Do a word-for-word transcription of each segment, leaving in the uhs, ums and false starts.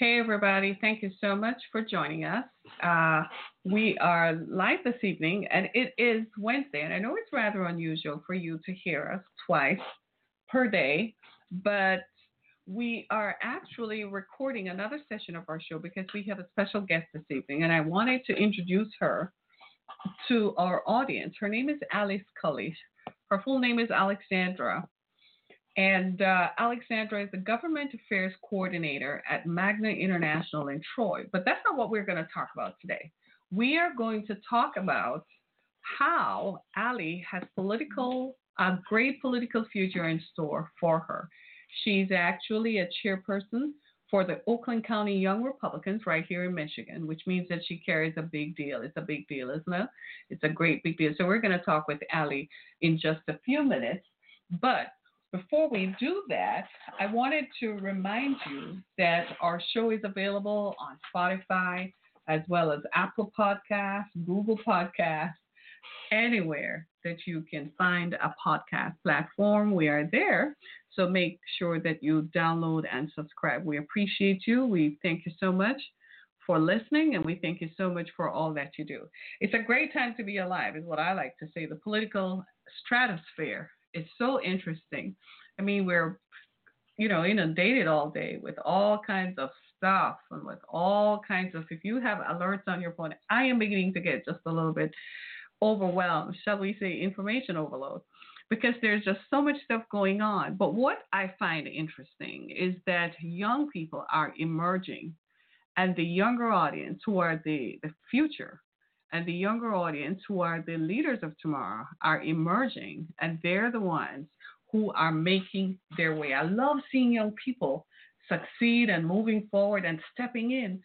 Hey, everybody. Thank you so much for joining us. Uh, we are live this evening, and it is Wednesday. And I know it's rather unusual for you to hear us twice per day, but we are actually recording another session of our show because we have a special guest this evening, and I wanted to introduce her to our audience. Her name is Alexandra Scully. Her full name is Alexandra. And uh, Alexandra is the Government Affairs Coordinator at Magna International in Troy. But that's not what we're going to talk about today. We are going to talk about how Ali has political, a great political future in store for her. She's actually a chairperson for the Oakland County Young Republicans right here in Michigan, which means that she carries a big deal. It's a big deal, isn't it? It's a great big deal. So we're going to talk with Ali in just a few minutes. But before we do that, I wanted to remind you that our show is available on Spotify, as well as Apple Podcasts, Google Podcasts, anywhere that you can find a podcast platform. We are there, so make sure that you download and subscribe. We appreciate you. We thank you so much for listening, and we thank you so much for all that you do. It's a great time to be alive, is what I like to say. The political stratosphere. It's so interesting. I mean, we're, you know, inundated all day with all kinds of stuff and with all kinds of, if you have alerts on your phone, I am beginning to get just a little bit overwhelmed, shall we say, information overload, because there's just so much stuff going on. But what I find interesting is that young people are emerging, and the younger audience who are the, the future and the younger audience who are the leaders of tomorrow are emerging, and they're the ones who are making their way. I love seeing young people succeed and moving forward and stepping in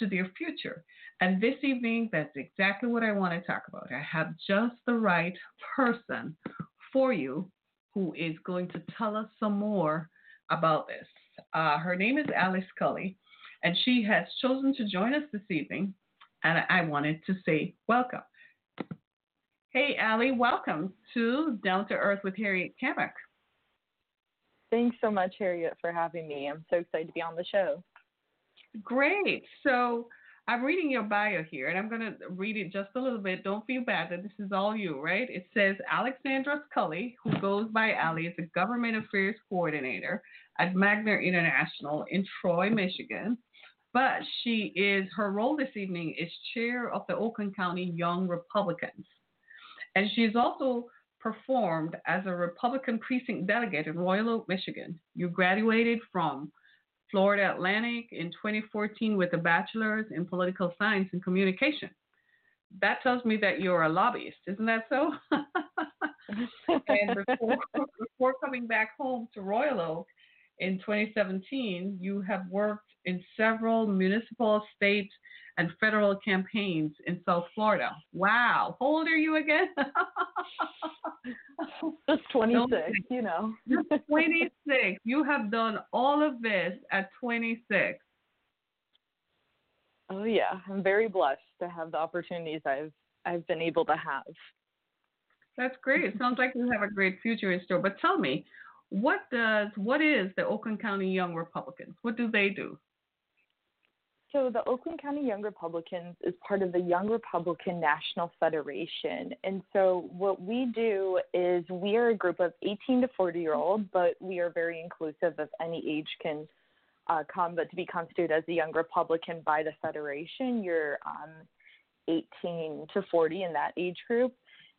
to their future. And this evening, that's exactly what I want to talk about. I have just the right person for you who is going to tell us some more about this. Uh, her name is Alexandra Scully, and she has chosen to join us this evening. And I wanted to say welcome. Hey, Ali, welcome to Down to Earth with Harriet Cammock. Thanks so much, Harriet, for having me. I'm so excited to be on the show. Great. So I'm reading your bio here, and I'm going to read it just a little bit. Don't feel bad that this is all you, right? It says, Alexandra Scully, who goes by Ali, is a Government Affairs Coordinator at Magna International in Troy, Michigan. But she is, her role this evening is chair of the Oakland County Young Republicans. And she's also performed as a Republican precinct delegate in Royal Oak, Michigan. You graduated from Florida Atlantic in twenty fourteen with a bachelor's in political science and communication. That tells me that you're a lobbyist, isn't that so? And before, before coming back home to Royal Oak in twenty seventeen, you have worked in several municipal, state, and federal campaigns in South Florida. Wow. How old are you again? Just twenty-six, you know. You're twenty-six. You have done all of this at twenty-six. Oh, yeah. I'm very blessed to have the opportunities I've I've been able to have. That's great. It sounds like you have a great future in store. But tell me, what does what is the Oakland County Young Republicans? What do they do? So the Oakland County Young Republicans is part of the Young Republican National Federation. And so what we do is we are a group of eighteen to forty-year-olds, but we are very inclusive of any age can uh, come. But to be constituted as a Young Republican by the Federation, you're um, eighteen to forty in that age group.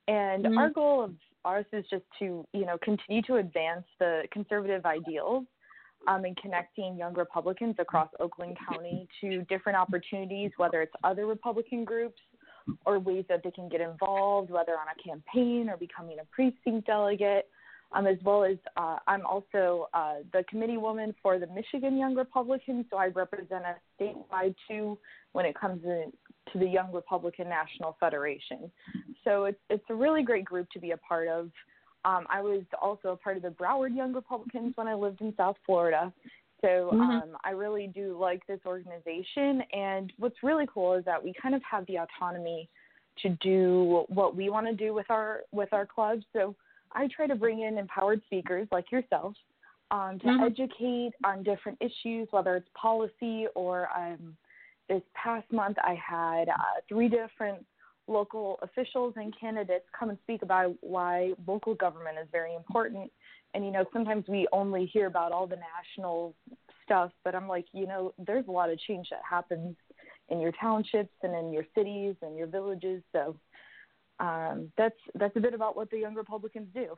And mm-hmm. our goal of ours is just to, you know, continue to advance the conservative ideals um, and connecting young Republicans across Oakland County to different opportunities, whether it's other Republican groups or ways that they can get involved, whether on a campaign or becoming a precinct delegate, um, as well as uh, I'm also uh, the committee woman for the Michigan Young Republicans, so I represent us statewide too when it comes in to the Young Republican National Federation. So it's it's a really great group to be a part of. Um, I was also a part of the Broward Young Republicans when I lived in South Florida. So mm-hmm. um, I really do like this organization. And what's really cool is that we kind of have the autonomy to do what we want to do with our, with our club. So I try to bring in empowered speakers like yourself um, to mm-hmm. educate on different issues, whether it's policy or um, this past month I had uh, three different local officials and candidates come and speak about why local government is very important. And, you know, sometimes we only hear about all the national stuff, but I'm like, you know, there's a lot of change that happens in your townships and in your cities and your villages. So um, that's that's a bit about what the Young Republicans do.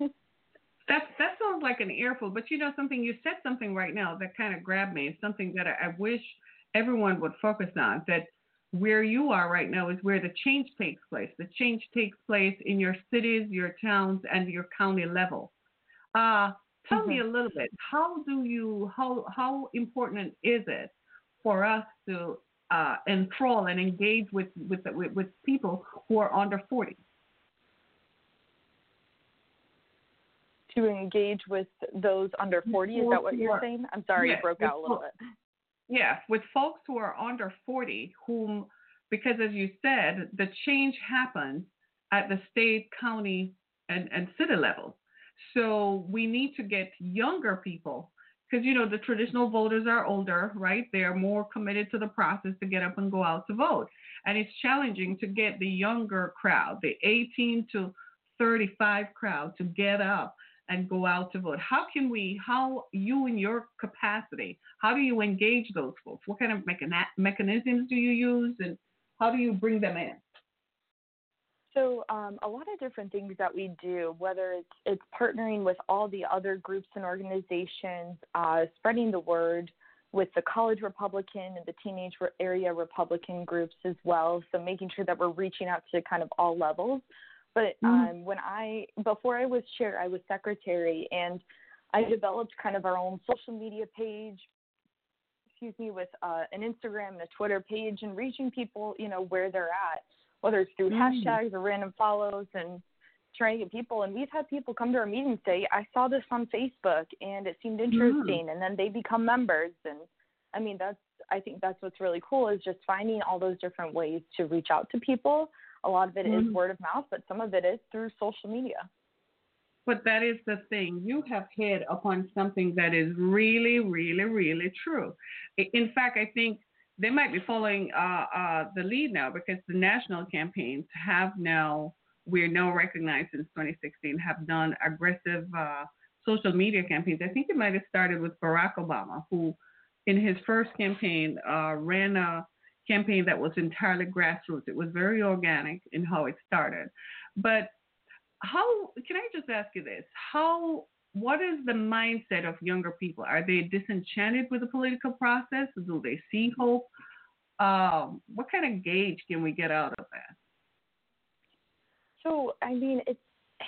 that that sounds like an earful, but you know something, you said something right now that kind of grabbed me. It's something that I, I wish everyone would focus on, that where you are right now is where the change takes place. The change takes place in your cities, your towns, and your county level. Uh, tell mm-hmm. me a little bit, how do you, how, how important is it for us to uh, enthrall and engage with, with, with, with people who are under forty? To engage with those under forty, is that what you're saying? I'm sorry, yes, you broke out a little bit. Yes, with folks who are under forty, whom, because as you said, the change happens at the state, county, and, and city level. So we need to get younger people, because, you know, the traditional voters are older, right? They're more committed to the process to get up and go out to vote. And it's challenging to get the younger crowd, the eighteen to thirty-five crowd, to get up and go out to vote. How can we, how you in your capacity, how do you engage those folks? What kind of mechana- mechanisms do you use, and how do you bring them in? So um, a lot of different things that we do, whether it's, it's partnering with all the other groups and organizations, uh, spreading the word with the college Republican and the teenage area Republican groups as well. So making sure that we're reaching out to kind of all levels. But um, when I, before I was chair, I was secretary, and I developed kind of our own social media page, excuse me, with uh, an Instagram and a Twitter page, and reaching people, you know, where they're at, whether it's through mm-hmm. hashtags or random follows, and trying to get people. And we've had people come to our meetings say, I saw this on Facebook and it seemed interesting. Mm-hmm. And then they become members. And I mean, that's, I think that's what's really cool, is just finding all those different ways to reach out to people. A lot of it mm-hmm. is word of mouth, but some of it is through social media. But that is the thing. You have hit upon something that is really, really, really true. In fact, I think they might be following uh, uh, the lead now, because the national campaigns have now, we're now recognized since twenty sixteen, have done aggressive uh, social media campaigns. I think it might have started with Barack Obama, who in his first campaign uh, ran a campaign that was entirely grassroots. It was very organic in how it started. But how, can I just ask you this? How, what is the mindset of younger people? Are they disenchanted with the political process? Do they see hope? Um, what kind of gauge can we get out of that? So, I mean, it's,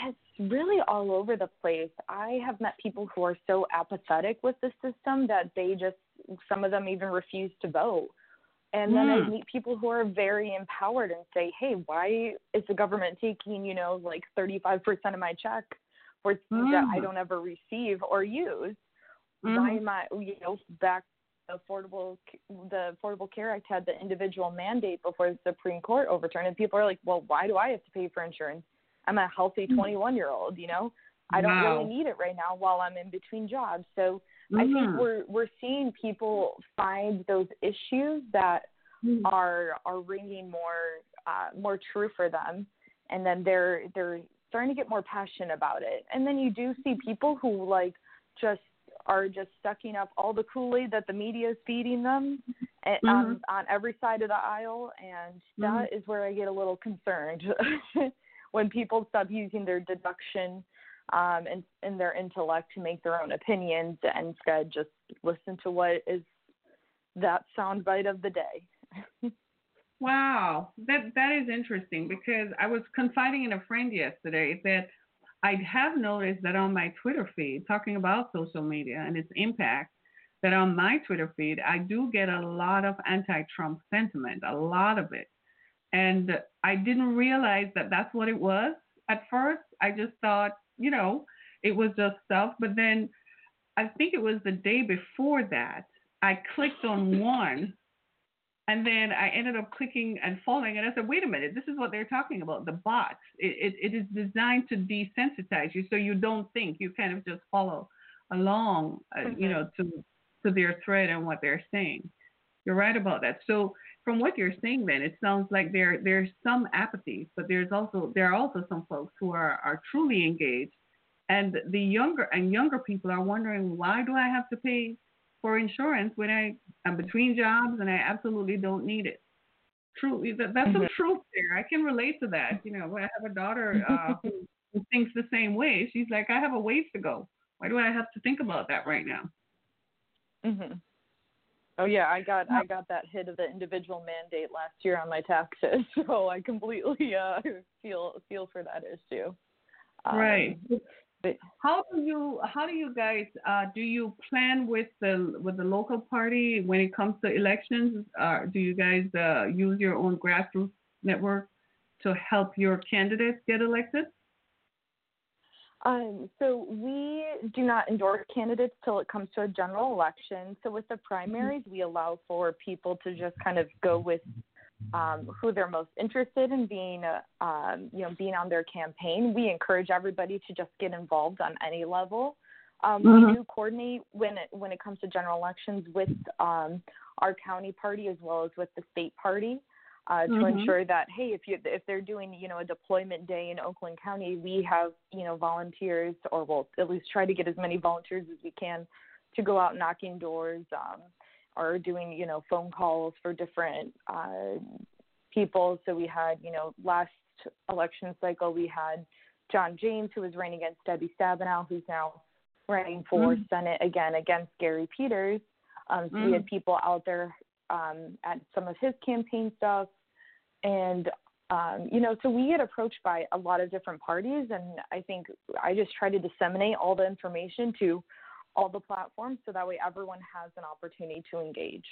it's really all over the place. I have met people who are so apathetic with the system that they just, some of them even refuse to vote. And then mm. I meet people who are very empowered and say, hey, why is the government taking, you know, like thirty-five percent of my check for things mm. that I don't ever receive or use? Mm. Why am I, you know, back affordable, the Affordable Care Act had the individual mandate before the Supreme Court overturned. And people are like, well, why do I have to pay for insurance? I'm a healthy twenty-one-year-old, you know. I don't wow. really need it right now while I'm in between jobs. So I think we're we're seeing people find those issues that mm. are are ringing more uh, more true for them, and then they're they're starting to get more passionate about it. And then you do see people who like just are just sucking up all the Kool-Aid that the media is feeding them mm-hmm. um, on every side of the aisle, and mm-hmm. that is where I get a little concerned when people stop using their deduction Um, and, and their intellect to make their own opinions, and instead just listen to what is that soundbite of the day. Wow, that that is interesting, because I was confiding in a friend yesterday that I have noticed that on my Twitter feed, talking about social media and its impact, that on my Twitter feed, I do get a lot of anti-Trump sentiment, a lot of it. And I didn't realize that that's what it was at first. I just thought, you know, it was just stuff. But then I think it was the day before that, I clicked on one, and then I ended up clicking and following. And I said, wait a minute, this is what they're talking about, the bots. It, it, it is designed to desensitize you so you don't think. You kind of just follow along, uh, mm-hmm. you know, to, to their thread and what they're saying. You're right about that. So from what you're saying, then it sounds like there there's some apathy, but there's also there are also some folks who are, are truly engaged, and the younger and younger people are wondering, why do I have to pay for insurance when I am between jobs and I absolutely don't need it? Truly, that, that's mm-hmm. some truth there. I can relate to that. You know, I have a daughter uh, who, who thinks the same way. She's like, I have a ways to go. Why do I have to think about that right now? Mm-hmm. Oh yeah, I got I got that hit of the individual mandate last year on my taxes, so I completely uh, feel feel for that issue. Um, right. But how do you how do you guys uh, do you plan with the with the local party when it comes to elections? Uh, do you guys uh, use your own grassroots network to help your candidates get elected? Um, so we do not endorse candidates till it comes to a general election. So with the primaries, we allow for people to just kind of go with um, who they're most interested in being, uh, um, you know, being on their campaign. We encourage everybody to just get involved on any level. Um, uh-huh. We do coordinate when it, when it comes to general elections with um, our county party as well as with the state party. Uh, to mm-hmm. ensure that, hey, if you if they're doing, you know, a deployment day in Oakland County, we have, you know, volunteers, or we'll at least try to get as many volunteers as we can to go out knocking doors um, or doing, you know, phone calls for different uh, people. So we had, you know, last election cycle, we had John James, who was running against Debbie Stabenow, who's now running for mm-hmm. Senate again against Gary Peters. Um, so mm-hmm. we had people out there um, at some of his campaign stuff. And, um, you know, so we get approached by a lot of different parties, and I think I just try to disseminate all the information to all the platforms so that way everyone has an opportunity to engage.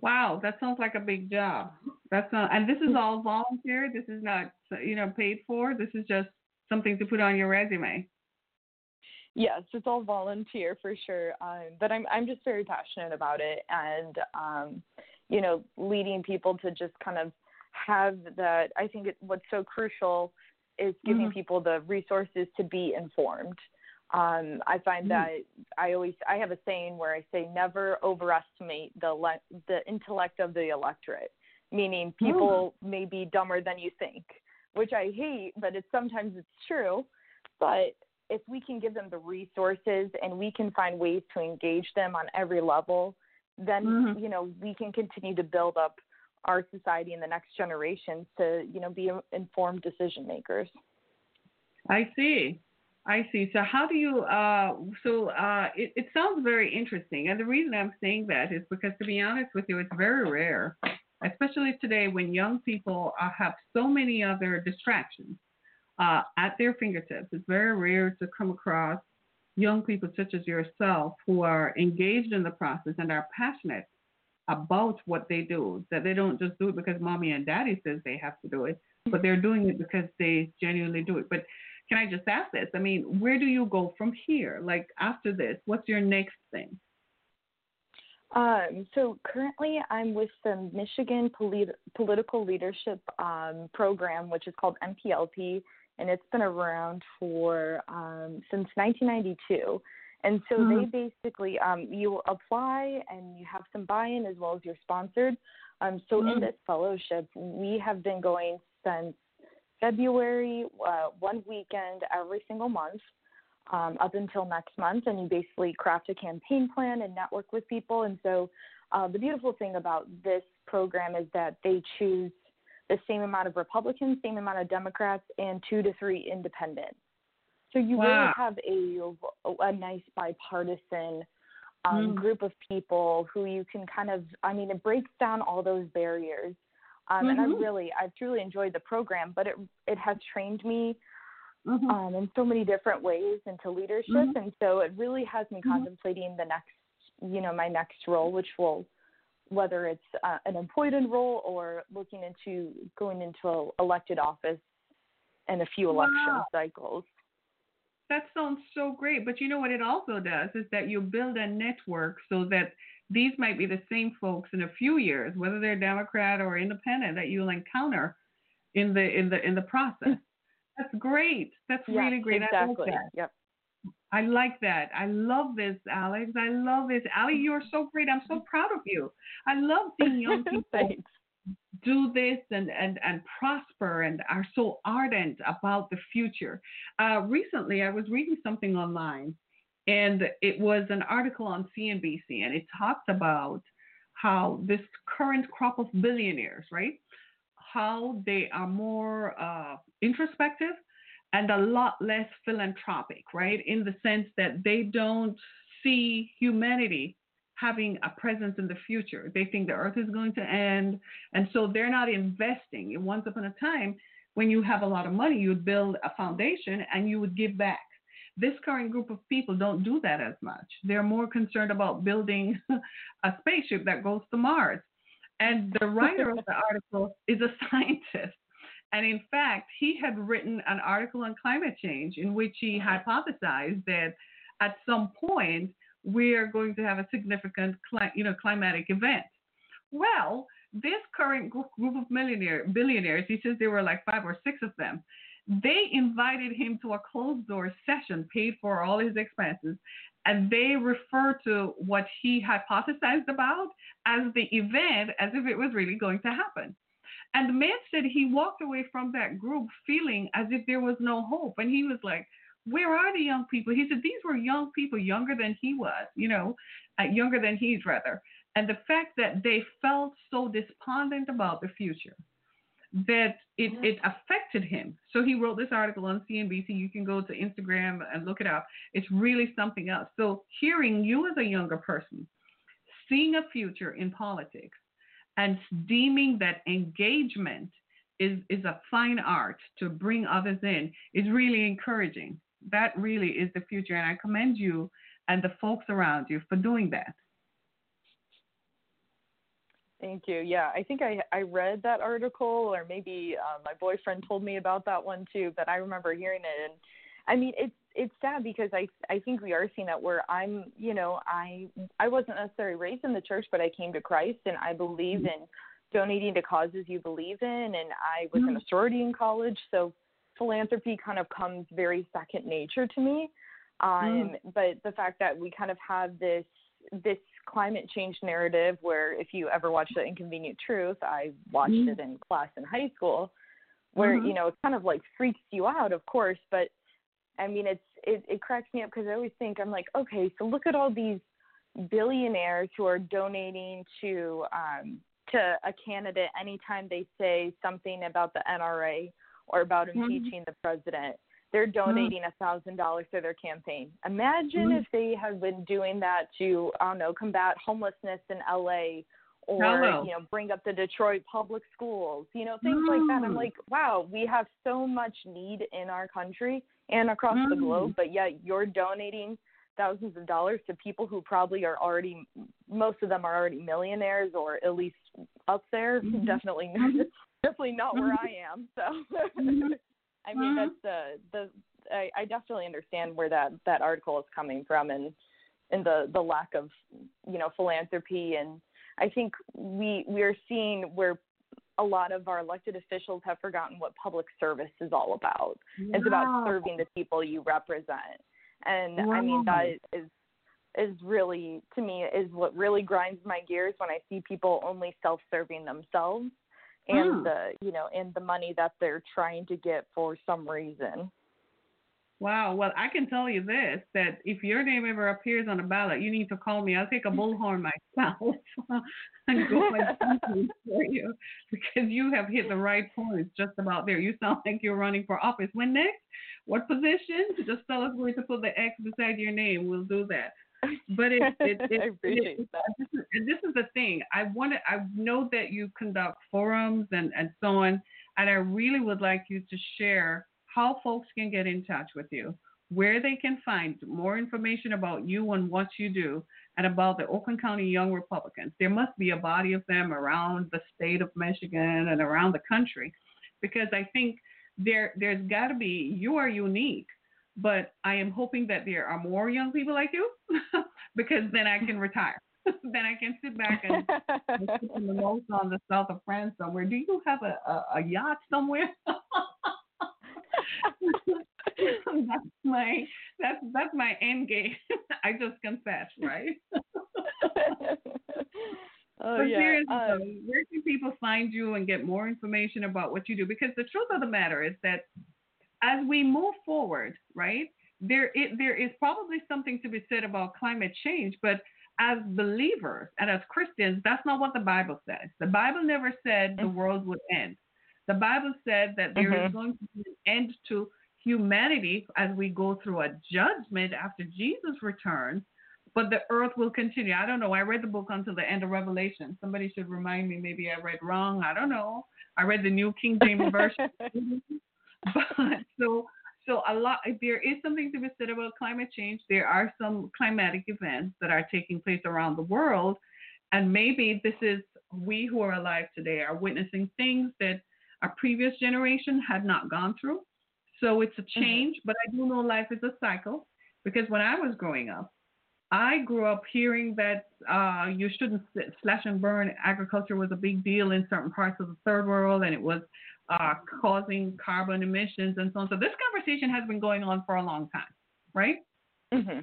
Wow, that sounds like a big job. That's not, and this is all volunteer. This is not, you know, paid for. This is just something to put on your resume. Yes, it's all volunteer for sure. Um, but I'm I'm just very passionate about it, and um you know, leading people to just kind of have that. I think it, what's so crucial is giving mm-hmm. people the resources to be informed. Um, I find mm-hmm. that I always, I have a saying where I say, never overestimate the le- the intellect of the electorate, meaning people mm-hmm. may be dumber than you think, which I hate, but it's sometimes it's true. But if we can give them the resources and we can find ways to engage them on every level, then, mm-hmm. you know, we can continue to build up our society in the next generation to, you know, be informed decision makers. I see. I see. So how do you, uh, so uh, it, it sounds very interesting. And the reason I'm saying that is because, to be honest with you, it's very rare, especially today when young people uh, have so many other distractions uh, at their fingertips. It's very rare to come across young people such as yourself who are engaged in the process and are passionate about what they do, that they don't just do it because mommy and daddy says they have to do it, but they're doing it because they genuinely do it. But can I just ask this? I mean, where do you go from here? Like after this, what's your next thing? Um, so currently I'm with the Michigan polit- Political Leadership um, program, which is called M P L P. And it's been around for um, since nineteen ninety-two. And so mm-hmm. they basically, um, you apply and you have some buy-in as well as you're sponsored. Um, so mm-hmm. in this fellowship, we have been going since February, uh, one weekend every single month um, up until next month. And you basically craft a campaign plan and network with people. And so uh, the beautiful thing about this program is that they choose the same amount of Republicans, same amount of Democrats, and two to three independents. So you wow. really have a, a nice bipartisan um, mm. group of people who you can kind of, I mean, it breaks down all those barriers. Um, mm-hmm. And I really, I've truly enjoyed the program, but it it has trained me mm-hmm. um, in so many different ways into leadership. Mm-hmm. And so it really has me mm-hmm. contemplating the next, you know, my next role, which will whether it's uh, an employed role or looking into going into an elected office and a few election wow. cycles. That sounds so great. But you know what it also does is that you build a network so that these might be the same folks in a few years, whether they're Democrat or independent, that you'll encounter in the in the in the process. That's great. That's yes, really great. Exactly. I like that. Yep. I like that. I love this, Alex. I love this. Ali, you're so great. I'm so proud of you. I love seeing young people do this and, and, and prosper and are so ardent about the future. Uh, recently, I was reading something online, and it was an article on C N B C, and it talked about how this current crop of billionaires, right, how they are more uh, introspective and a lot less philanthropic, right, in the sense that they don't see humanity having a presence in the future. They think the earth is going to end, and so they're not investing. And once upon a time, when you have a lot of money, you would build a foundation and you would give back. This current group of people don't do that as much. They're more concerned about building a spaceship that goes to Mars. And the writer of the article is a scientist. And in fact, he had written an article on climate change in which he hypothesized that at some point we are going to have a significant cli- you know, climatic event. Well, this current group of millionaire billionaires, he says there were like five or six of them, they invited him to a closed-door session, paid for all his expenses, and they referred to what he hypothesized about as the event as if it was really going to happen. And the man said he walked away from that group feeling as if there was no hope. And he was like, where are the young people? He said these were young people younger than he was, you know, uh, younger than he's rather. And the fact that they felt so despondent about the future that it, it affected him. So he wrote this article on C N B C. You can go to Instagram and look it up. It's really something else. So hearing you as a younger person, seeing a future in politics, and deeming that engagement is, is a fine art to bring others in is really encouraging. That really is the future. And I commend you and the folks around you for doing that. Thank you. Yeah, I think I, I read that article, or maybe uh, my boyfriend told me about that one too, but I remember hearing it. And I mean, it's, it's sad because I I think we are seeing that where I'm, you know, I I wasn't necessarily raised in the church, but I came to Christ and I believe in donating to causes you believe in. And I was in a sorority in college. So philanthropy kind of comes very second nature to me. Um, mm. But the fact that we kind of have this, this climate change narrative where if you ever watch The Inconvenient Truth, I watched mm. it in class in high school where, mm-hmm. you know, it kind of like freaks you out, of course, but I mean, it's it, it cracks me up because I always think, I'm like, okay, so look at all these billionaires who are donating to um, to a candidate anytime they say something about the N R A or about impeaching mm-hmm. the president. They're donating one thousand dollars to their campaign. Imagine mm-hmm. if they had been doing that to, I don't know, combat homelessness in L A or, Hello. you know, bring up the Detroit public schools, you know, things mm. like that. I'm like, wow, we have so much need in our country and across mm. the globe, but yet you're donating thousands of dollars to people who probably are already, most of them are already millionaires or at least up there. Mm-hmm. Definitely, definitely not where I am. So, mm-hmm. I mean, mm-hmm. that's the, the, I, I definitely understand where that, that article is coming from and, and the, the lack of, you know, philanthropy. And I think we we are seeing where a lot of our elected officials have forgotten what public service is all about. Wow. It's about serving the people you represent. And wow. I mean, that is is really, to me, is what really grinds my gears when I see people only self-serving themselves and mm. the, you know, and the money that they're trying to get for some reason. Wow. Well, I can tell you this, that if your name ever appears on a ballot, you need to call me. I'll take a bullhorn myself and go like something for you because you have hit the right points just about there. You sound like you're running for office. When next? What position? Just tell us where to put the X beside your name. We'll do that. But it, it, it, I appreciate it, that. This is, and this is the thing. I want to, I know that you conduct forums and, and so on, and I really would like you to share how folks can get in touch with you, where they can find more information about you and what you do, and about the Oakland County Young Republicans. There must be a body of them around the state of Michigan and around the country, because I think there, there's got to be, you are unique, but I am hoping that there are more young people like you, because then I can retire. Then I can sit back and sit in the notes on the south of France somewhere. Do you have a, a, a yacht somewhere? that's my that's that's my end game. I just confess, right? Oh, but yeah. Seriously, uh, though, where can people find you and get more information about what you do? Because the truth of the matter is that as we move forward, right, there it, there is probably something to be said about climate change, but as believers and as Christians, that's not what the Bible says. The Bible never said the world would end. The Bible said that there mm-hmm. is going to be an end to humanity as we go through a judgment after Jesus returns, but the earth will continue. I don't know. I read the book until the end of Revelation. Somebody should remind me. Maybe I read wrong. I don't know. I read the New King James Version. But so, so a lot. There is something to be said about climate change. There are some climatic events that are taking place around the world, and maybe this is we who are alive today are witnessing things that our previous generation had not gone through. So it's a change, mm-hmm. but I do know life is a cycle, because when I was growing up, I grew up hearing that uh, you shouldn't slash and burn. Agriculture was a big deal in certain parts of the third world, and it was uh, causing carbon emissions and so on. So this conversation has been going on for a long time, right? Mm-hmm.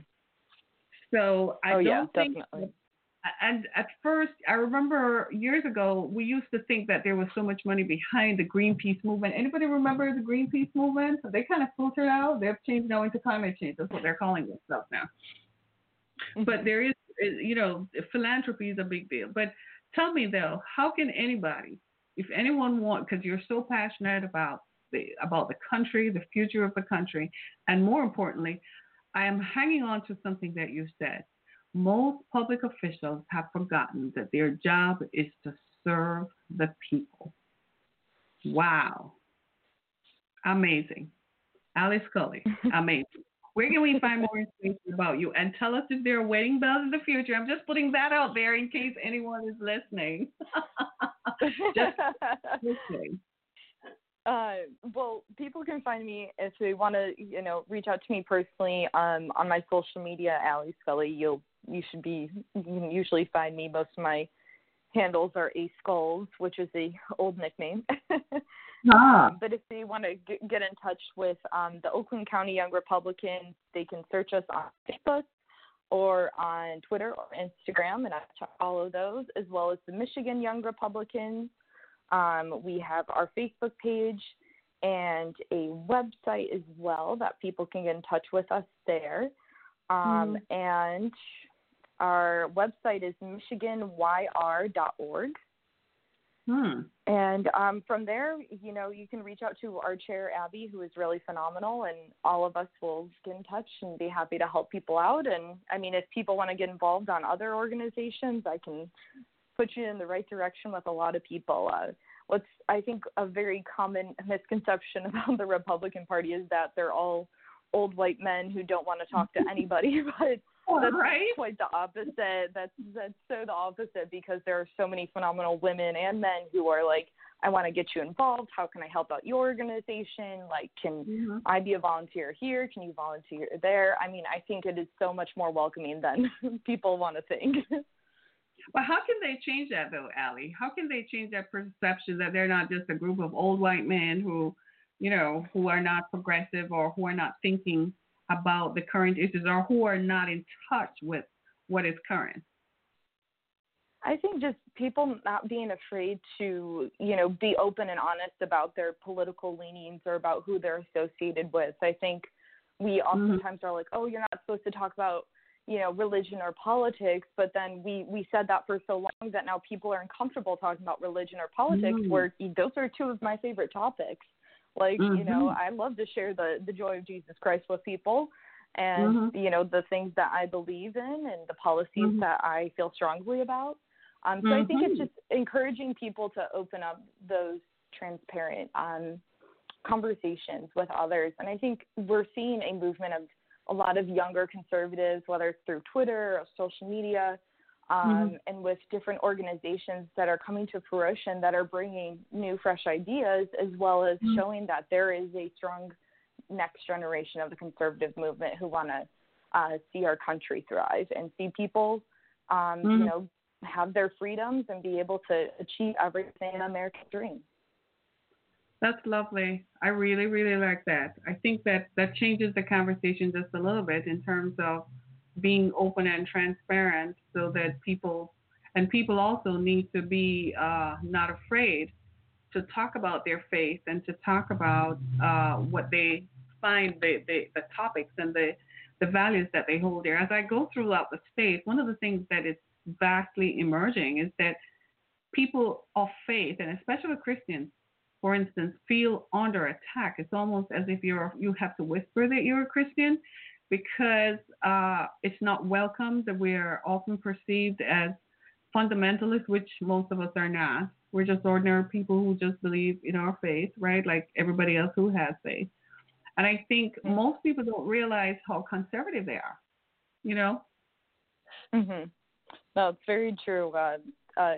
So I oh, don't yeah, think... Definitely. And at first, I remember years ago, we used to think that there was so much money behind the Greenpeace movement. Anybody remember the Greenpeace movement? They kind of filtered out. They've changed now into climate change. That's what they're calling this stuff now. Mm-hmm. But there is, you know, philanthropy is a big deal. But tell me, though, how can anybody, if anyone wants, because you're so passionate about the, about the country, the future of the country, and more importantly, I am hanging on to something that you said. Most public officials have forgotten that their job is to serve the people. Wow. Amazing. Alice Scully, amazing. Where can we find more information about you? And tell us if there are wedding bells in the future. I'm just putting that out there in case anyone is listening. Just listening. Uh, well, people can find me if they want to, you know, reach out to me personally um, on my social media, Allie Scully. You'll, you should be, you can usually find me. Most of my handles are A Skulls, which is the old nickname. Ah. um, but if they want to g- get in touch with um, the Oakland County Young Republicans, they can search us on Facebook or on Twitter or Instagram, and I check all of those, as well as the Michigan Young Republicans. Um, we have our Facebook page and a website as well that people can get in touch with us there. Um, mm-hmm. And our website is michigan y r dot org. Hmm. And um, from there, you know, you can reach out to our chair, Abby, who is really phenomenal, and all of us will get in touch and be happy to help people out. And, I mean, if people want to get involved on other organizations, I can – put you in the right direction with a lot of people. Uh, what's, I think, a very common misconception about the Republican Party is that they're all old white men who don't want to talk to anybody, but all that's right. Quite the opposite. That's, that's so the opposite, because there are so many phenomenal women and men who are like, I want to get you involved. How can I help out your organization? Like, can mm-hmm. I be a volunteer here? Can you volunteer there? I mean, I think it is so much more welcoming than people want to think. Well, how can they change that, though, Allie? How can they change that perception that they're not just a group of old white men who, you know, who are not progressive or who are not thinking about the current issues or who are not in touch with what is current? I think just people not being afraid to, you know, be open and honest about their political leanings or about who they're associated with. I think we oftentimes mm-hmm. are like, oh, you're not supposed to talk about, you know, religion or politics, but then we, we said that for so long that now people are uncomfortable talking about religion or politics, mm-hmm. where those are two of my favorite topics. Like, mm-hmm. you know, I love to share the, the joy of Jesus Christ with people and, mm-hmm. you know, the things that I believe in and the policies mm-hmm. that I feel strongly about. Um, so mm-hmm. I think it's just encouraging people to open up those transparent um, conversations with others. And I think we're seeing a movement of a lot of younger conservatives, whether it's through Twitter or social media, um, mm-hmm. and with different organizations that are coming to fruition that are bringing new, fresh ideas, as well as mm-hmm. showing that there is a strong next generation of the conservative movement who want to uh, see our country thrive and see people, um, mm-hmm. you know, have their freedoms and be able to achieve everything in America's dream. That's lovely. I really, really like that. I think that that changes the conversation just a little bit in terms of being open and transparent, so that people, and people also need to be uh, not afraid to talk about their faith and to talk about uh, what they find, the, the, the topics and the, the values that they hold dear. As I go throughout the state, one of the things that is vastly emerging is that people of faith, and especially Christians, for instance, feel under attack. It's almost as if you're you have to whisper that you're a Christian, because uh, it's not welcomed. We're often perceived as fundamentalists, which most of us are not. We're just ordinary people who just believe in our faith, right? Like everybody else who has faith. And I think most people don't realize how conservative they are, you know? Mm-hmm. No, it's very true. Uh, uh,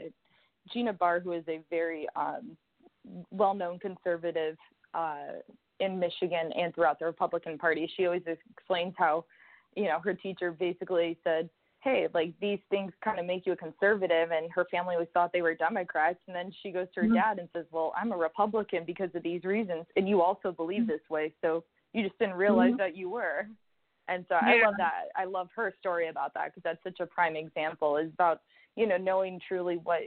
Gina Barr, who is a very um, well-known conservative uh, in Michigan and throughout the Republican Party, she always explains how, you know, her teacher basically said, hey, like, these things kind of make you a conservative, and her family always thought they were Democrats, and then she goes to her mm-hmm. dad and says, well, I'm a Republican because of these reasons, and you also believe mm-hmm. this way, so you just didn't realize mm-hmm. that you were. And so yeah. I love that. I love her story about that, because that's such a prime example, is about, you know, knowing truly what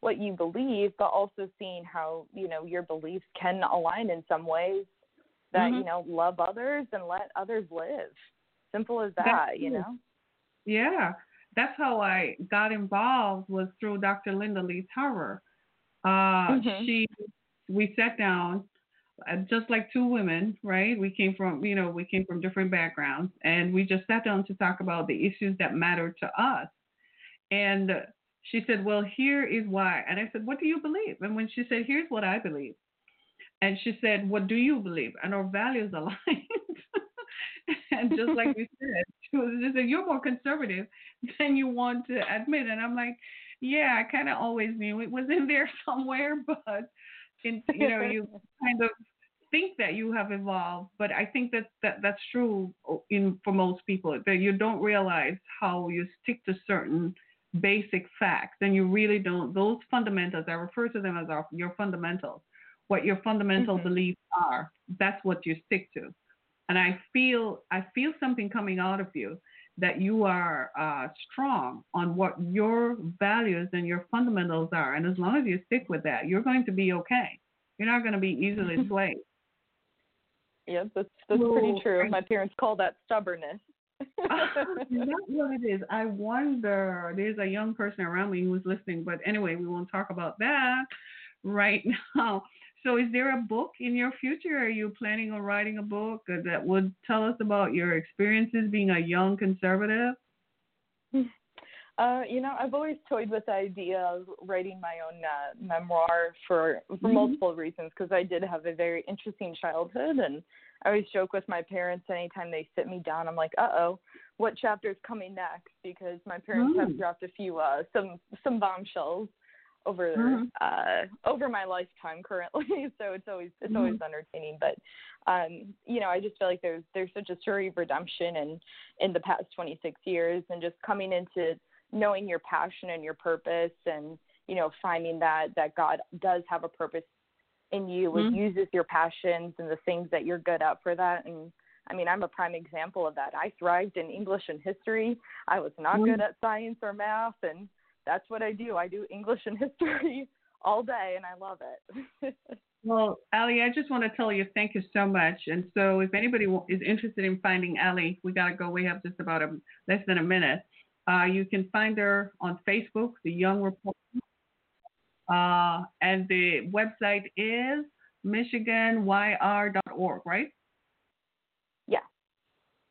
what you believe, but also seeing how, you know, your beliefs can align in some ways that, mm-hmm. you know, love others and let others live. Simple as that, that's you cool. know? Yeah, that's how I got involved, was through Doctor Linda Lee Tower. Uh, mm-hmm. She, we sat down, uh, just like two women, right? We came from, you know, we came from different backgrounds, and we just sat down to talk about the issues that mattered to us. And she said, well, here is why. And I said, what do you believe? And when she said, here's what I believe. And she said, what do you believe? And our values aligned. And just like we said, she was just like, you're more conservative than you want to admit. And I'm like, yeah, I kind of always knew it was in there somewhere, but in, you know, you kind of think that you have evolved. But I think that, that that's true in for most people, that you don't realize how you stick to certain basic facts, and you really don't. Those fundamentals, I refer to them as our, your fundamentals, what your fundamental mm-hmm. beliefs are. That's what you stick to. And I feel I feel something coming out of you, that you are uh, strong on what your values and your fundamentals are. And as long as you stick with that, you're going to be okay. You're not going to be easily swayed. Yeah, that's, that's so, pretty true. My parents call that stubbornness. That's what it is. I wonder, there's a young person around me who's listening, but anyway, we won't talk about that right now. So is there a book in your future? Are you planning on writing a book that would tell us about your experiences being a young conservative? Uh, you know, I've always toyed with the idea of writing my own uh, memoir for, for mm-hmm. multiple reasons, because I did have a very interesting childhood, and I always joke with my parents anytime they sit me down, I'm like, uh-oh, what chapter is coming next? Because my parents mm. have dropped a few, uh, some, some bombshells over mm-hmm. uh, over my lifetime currently, so it's always it's mm-hmm. always entertaining. But um, you know, I just feel like there's there's such a story of redemption and in the past twenty-six years, and just coming into knowing your passion and your purpose, and you know, finding that that God does have a purpose in you mm-hmm. and uses your passions and the things that you're good at for that. And I mean, I'm a prime example of that. I thrived in English and history. I was not mm-hmm. good at science or math, and that's what I do. I do English and history all day, and I love it. Well, Allie, I just want to tell you thank you so much. And so if anybody is interested in finding Allie, we got to go. We have just about a, less than a minute. Uh, you can find her on Facebook, The Young Republicans. Uh, and the website is michigan y r dot org, right? Yeah.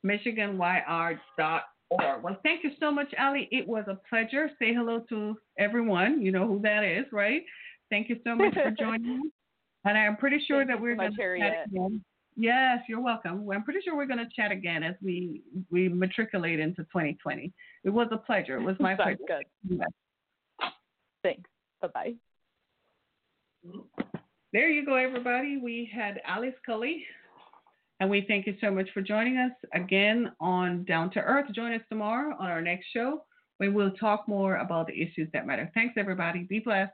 michigan y r dot org. Well, thank you so much, Allie. It was a pleasure. Say hello to everyone. You know who that is, right? Thank you so much for joining me. And I'm pretty sure thank that we're so going to chat it. again. Yes, you're welcome. I'm pretty sure we're going to chat again as we, we matriculate into twenty twenty. It was a pleasure. It was my pleasure. Good. Yes. Thanks. Bye-bye. There you go, everybody. We had Allie Scully. And we thank you so much for joining us again on Down to Earth. Join us tomorrow on our next show. We will talk more about the issues that matter. Thanks, everybody. Be blessed.